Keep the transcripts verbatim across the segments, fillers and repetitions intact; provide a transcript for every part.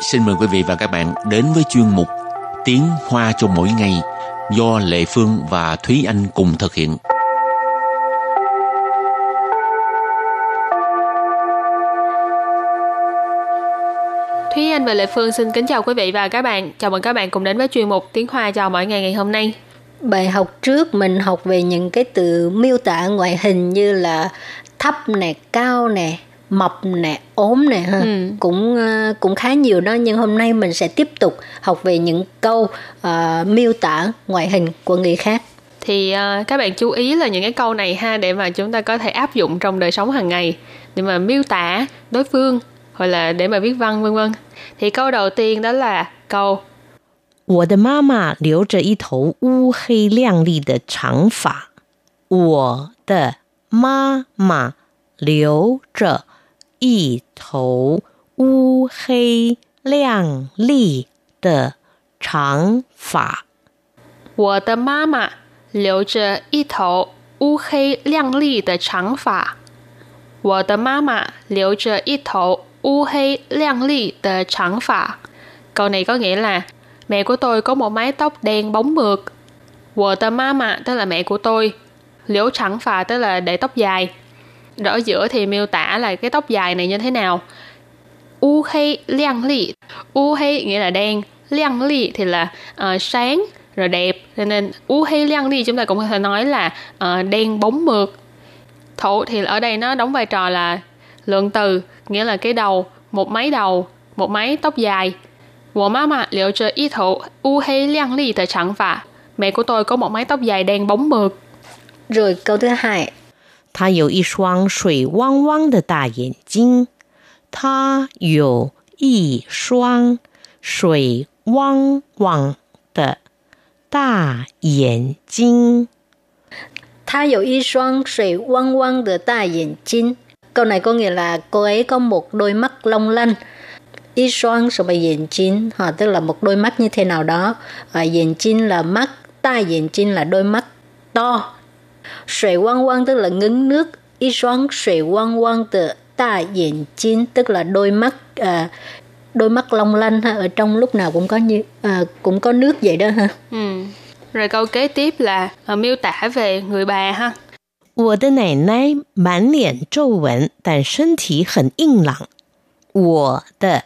Xin mời quý vị và các bạn đến với chuyên mục Tiếng Hoa cho mỗi ngày do Lệ Phương và Thúy Anh cùng thực hiện. Thúy Anh và Lệ Phương xin kính chào quý vị và các bạn. Chào mừng các bạn cùng đến với chuyên mục Tiếng Hoa cho mỗi ngày ngày hôm nay. Bài học trước mình học về những cái từ miêu tả ngoại hình như là thấp nè, cao nè, mập nè, ốm nè ha. Ừ. Cũng cũng khá nhiều đó, nhưng hôm nay mình sẽ tiếp tục học về những câu uh, miêu tả ngoại hình của người khác. Thì uh, các bạn chú ý là những cái câu này ha, để mà chúng ta có thể áp dụng trong đời sống hàng ngày để mà miêu tả đối phương hoặc là để mà viết văn vân vân. Thì câu đầu tiên đó là câu 我的妈妈留着一头乌黑亮丽的长发。我的妈妈留着一头乌黑亮丽的长发。 我的妈妈留着一头乌黑亮丽的长发。 Câu này có nghĩa là mẹ của tôi có một mái tóc đen bóng mượt. 我的妈妈 tức là mẹ của tôi, liễu chẳng phà tức là để tóc dài. Rồi ở giữa thì miêu tả là cái tóc dài này như thế nào. U hei liang li, u hei nghĩa là đen, liang li thì là uh, sáng rồi đẹp, cho nên u hei liang li chúng ta cũng có thể nói là uh, đen bóng mượt. Thổ thì ở đây nó đóng vai trò là lượng từ, nghĩa là cái đầu, một mái đầu, một mái tóc dài. 我妈妈留着一头乌黑亮丽的长发. Mẹ của tôi có một mái tóc dài đen bóng mượt. Rồi câu thứ hai. 她有一双水汪汪的大眼睛。她有一双水汪汪的大眼睛。 Câu này có nghĩa là cô ấy có một đôi mắt long lanh. Y xoang số bài diện chín, họ tức là một đôi mắt như thế nào đó. À, diện chín là mắt, ta diện chín là đôi mắt to. Sủy quang quang tức là ngấn nước. Y xoang sủy quang quang từ ta diện chín tức là đôi mắt, à, đôi mắt long lanh ha, ở trong lúc nào cũng có như à, cũng có nước vậy đó ha. Ừ. Rồi câu kế tiếp là à, miêu tả về người bà ha. 我的奶奶满脸皱纹，但身体很硬朗。我的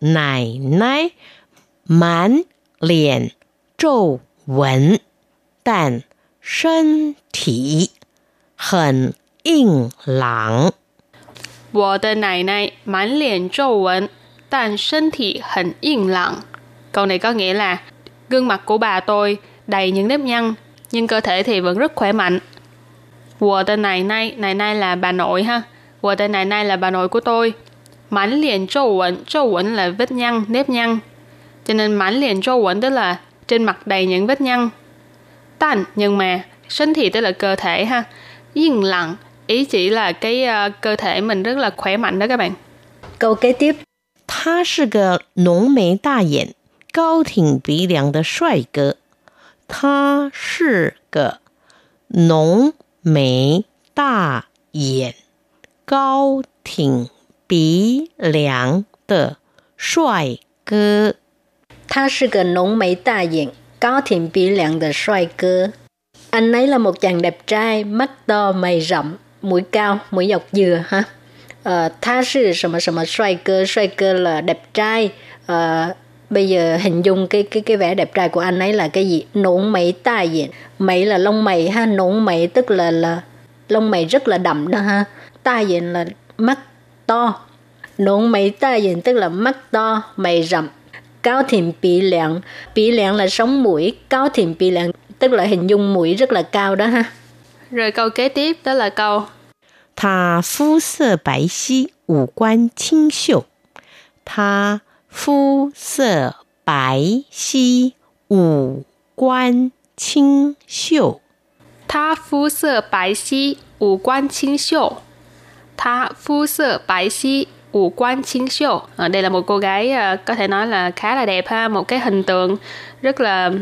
奶奶满脸皱纹，但身体很硬朗。 我的奶奶满脸皱纹，但身体很硬朗. Câu này có nghĩa là gương mặt của bà tôi đầy những nếp nhăn nhưng cơ thể thì vẫn rất khỏe mạnh. 我的奶奶, nai nai là bà nội ha. 我的奶奶 là bà nội của tôi. Mãn liền trâu uẩn, trâu uẩn là vết nhăn, nếp nhăn. Cho nên mãn liền trâu uẩn tức là trên mặt đầy những vết nhăn. Tan, nhưng mà, sinh thì tức là cơ thể ha. Yên lặng, ý chỉ là cái uh, cơ thể mình rất là khỏe mạnh đó các bạn. Câu kế tiếp. 他是个浓眉大眼、高挺鼻梁的帅哥。他是个浓眉大眼、高挺 鼻梁的帅哥. 他是个浓眉大眼高挺鼻梁的帅哥. Anh ấy là một chàng đẹp trai, mắt to, mày rậm, mũi cao, mũi dọc dừa ha. Ờ, tha sư sầm sầm xoay cơ, xoay cơ là đẹp trai. Ờ, bây giờ hình dung cái cái cái vẻ đẹp trai của anh ấy là cái gì? Nón mày ta diện. Mày là lông mày ha, nón mày tức là là lông mày rất là đậm đó ha. Ta diện là mắt to. Nón mày ta diện tức là mắt to, mày rậm. Cao thịnh bỉ lạng. Bỉ lạng là sống mũi. Cao thịnh bỉ lạng tức là hình dung mũi rất là cao đó ha. Rồi câu kế tiếp đó là câu 他肤色白皙，五官清秀。他肤色白皙，五官清秀。 他肤色白皙，五官清秀。 Tha phu sơ bái xí ủ quan chính siêu. Đây là một cô gái uh, có thể nói là khá là đẹp ha, một cái hình tượng rất là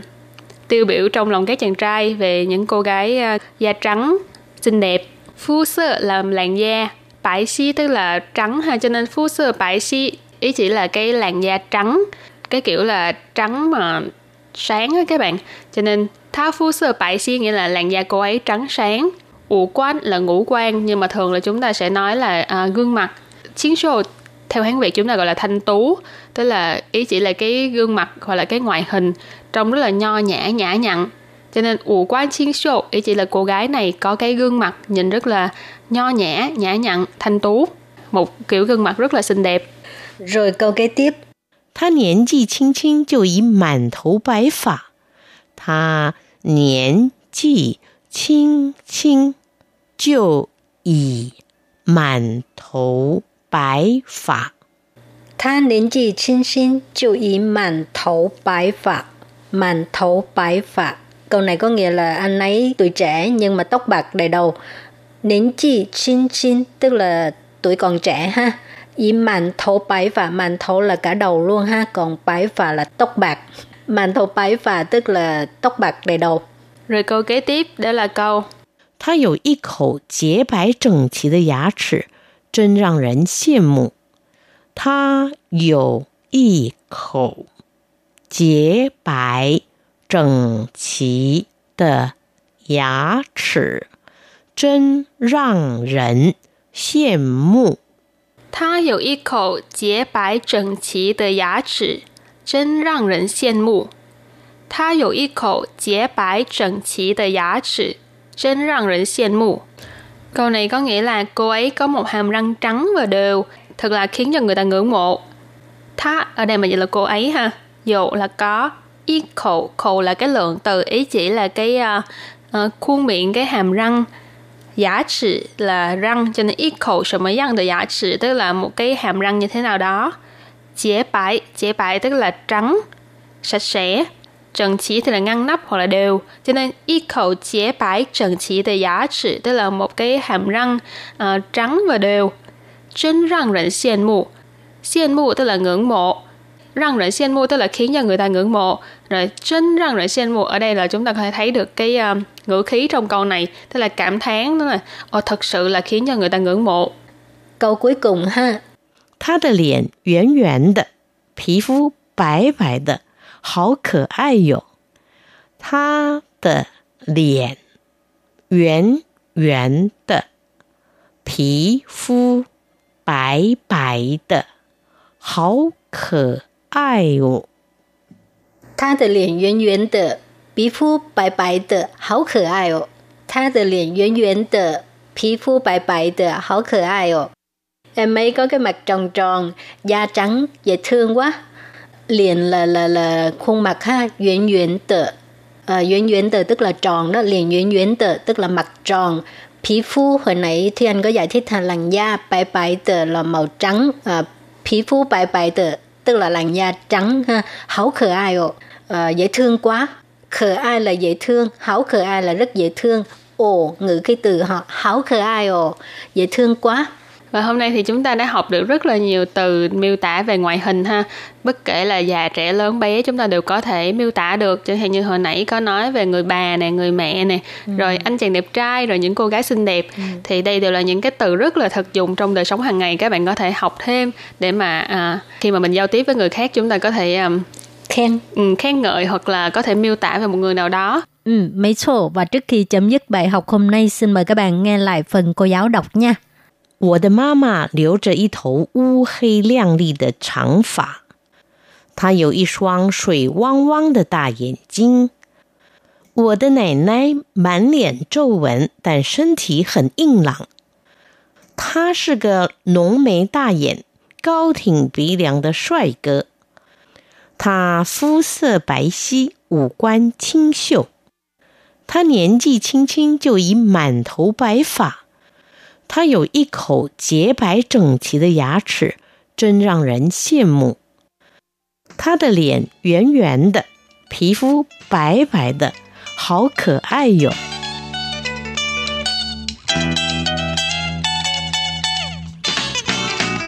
tiêu biểu trong lòng các chàng trai về những cô gái uh, da trắng xinh đẹp. Phu sơ là làn da, bái xí tức là trắng ha, cho nên phu sơ bái xí Ý chỉ là cái làn da trắng, cái kiểu là trắng mà sáng á các bạn. Cho nên tha phu sơ bại xi nghĩa là làn da cô ấy trắng sáng. Ngũ quan là ngũ quan, nhưng mà thường là chúng ta sẽ nói là à, gương mặt. Chiến sô theo Hán Việt chúng ta gọi là thanh tú, tức là ý chỉ là cái gương mặt hoặc là cái ngoại hình trông rất là nho nhã, nhã nhặn. Cho nên ngũ quan chiến sô ý chỉ là cô gái này có cái gương mặt nhìn rất là nho nhã, nhã nhặn, thanh tú, một kiểu gương mặt rất là xinh đẹp. Rồi câu kế tiếp, ta niên kỷ chinh chinh jiu yi mãn đầu bái phả. Ta niên kỷ chinh chinh jiu yi mãn đầu bái phả. Ta niên kỷ chinh chinh jiu yi mãn đầu bái phả. Mãn đầu bái phả. Câu này có nghĩa là anh ấy tuổi trẻ nhưng mà tóc bạc đầy đầu. Niên kỷ chinh chinh tức là tuổi còn trẻ ha. Ý màn thấu bái phạ, màn thấu là cả đầu luôn ha, còn bái phạ là tóc bạc. Màn thấu bái phạ tức là tóc bạc đầy đầu. Rồi câu kế tiếp đó là câu Thá có một khẩu洁白整齐的牙齿，真让人羡慕。Thá có một khẩu洁白整齐的牙齿，真让人羡慕。他有一口洁白整齐的牙齿，真让人羡慕。他有一口洁白整齐的牙齿，真让人羡慕。Câu này có nghĩa là cô ấy có một hàm răng trắng và đều, thật là khiến cho người ta ngưỡng mộ. Tha ở đây mà vậy là cô ấy ha, dụ là có, y khẩu, khẩu là cái lượng từ, ý chỉ là cái uh, uh, khuôn miệng, cái hàm răng. Giả trị là răng, cho nên ít khẩu sở mới răng từ giả trị tức là một cái hàm răng như thế nào đó. Chế bãi, chế bãi tức là trắng, sạch sẽ. Trần trí thì là ngăn nắp hoặc là đều. Cho nên ít khẩu chế bãi trần trí từ giả trị tức là một cái hàm răng uh, trắng và đều. Chân răng rỉnh xiên mụ. Xiên mụ tức là ngưỡng mộ. Răng rỉnh xiên mụ tức là khiến cho người ta ngưỡng mộ. Rồi chân răng rỉnh xiên mụ ở đây là chúng ta có thể thấy được cái... Uh, ngữ khí trong câu này, tức là cảm thán, tức là ồ thật sự là khiến cho người ta ngưỡng mộ. Câu cuối cùng ha. Ta de lian yuan yuan de, pi phu bai bai de, hao ke ai yo. Ta de lian yuan yuan de, pi phu bai bai de, hao ke ai yo. Ta de lian yuan yuan de, bí phu bái bái tờ, hảo khờ ai ồ. Tha tờ liền yuan yuan tờ, bí phu bái bái tờ, hảo khờ ai ồ. Em ấy có cái mặt tròn tròn, da trắng, dễ thương quá. Liền là là là khuôn mặt ha, yuan yuan tờ. À, yuan yuan tờ tức là tròn đó, liền yuan yuan tờ tức là mặt tròn. Bí phu hồi nãy Thúy Anh có giải thích là làn da, bái bái tờ là màu trắng. À, bí phu bái bái tờ tức là làn da trắng ha, hảo khờ ai ồ. À, dễ thương quá. Khờ ai là dễ thương, hảo khờ ai là rất dễ thương. Ồ, ngữ cái từ họ hảo khờ ai ồ, dễ thương quá. Và hôm nay thì chúng ta đã học được rất là nhiều từ miêu tả về ngoại hình ha. Bất kể là già, trẻ, lớn, bé chúng ta đều có thể miêu tả được. Chẳng hạn như hồi nãy có nói về người bà nè, người mẹ nè, ừ. rồi anh chàng đẹp trai, rồi những cô gái xinh đẹp. Ừ. Thì đây đều là những cái từ rất là thực dụng trong đời sống hàng ngày. Các bạn có thể học thêm để mà à, khi mà mình giao tiếp với người khác chúng ta có thể... Um, khen ừ, khen ngợi hoặc là có thể miêu tả về một người nào đó. Ừ, mấy chỗ. Và trước khi chấm dứt bài học hôm nay, xin mời các bạn nghe lại phần cô giáo đọc nha. 我的妈妈留着一头乌黑亮丽的长发，她有一双水汪汪的大眼睛。我的奶奶满脸皱纹，但身体很硬朗。他是个浓眉大眼、高挺鼻梁的帅哥。 他肤色白皙，五官清秀。他年纪轻轻就已满头白发。他有一口洁白整齐的牙齿，真让人羡慕。他的脸圆圆的，皮肤白白的，好可爱哟。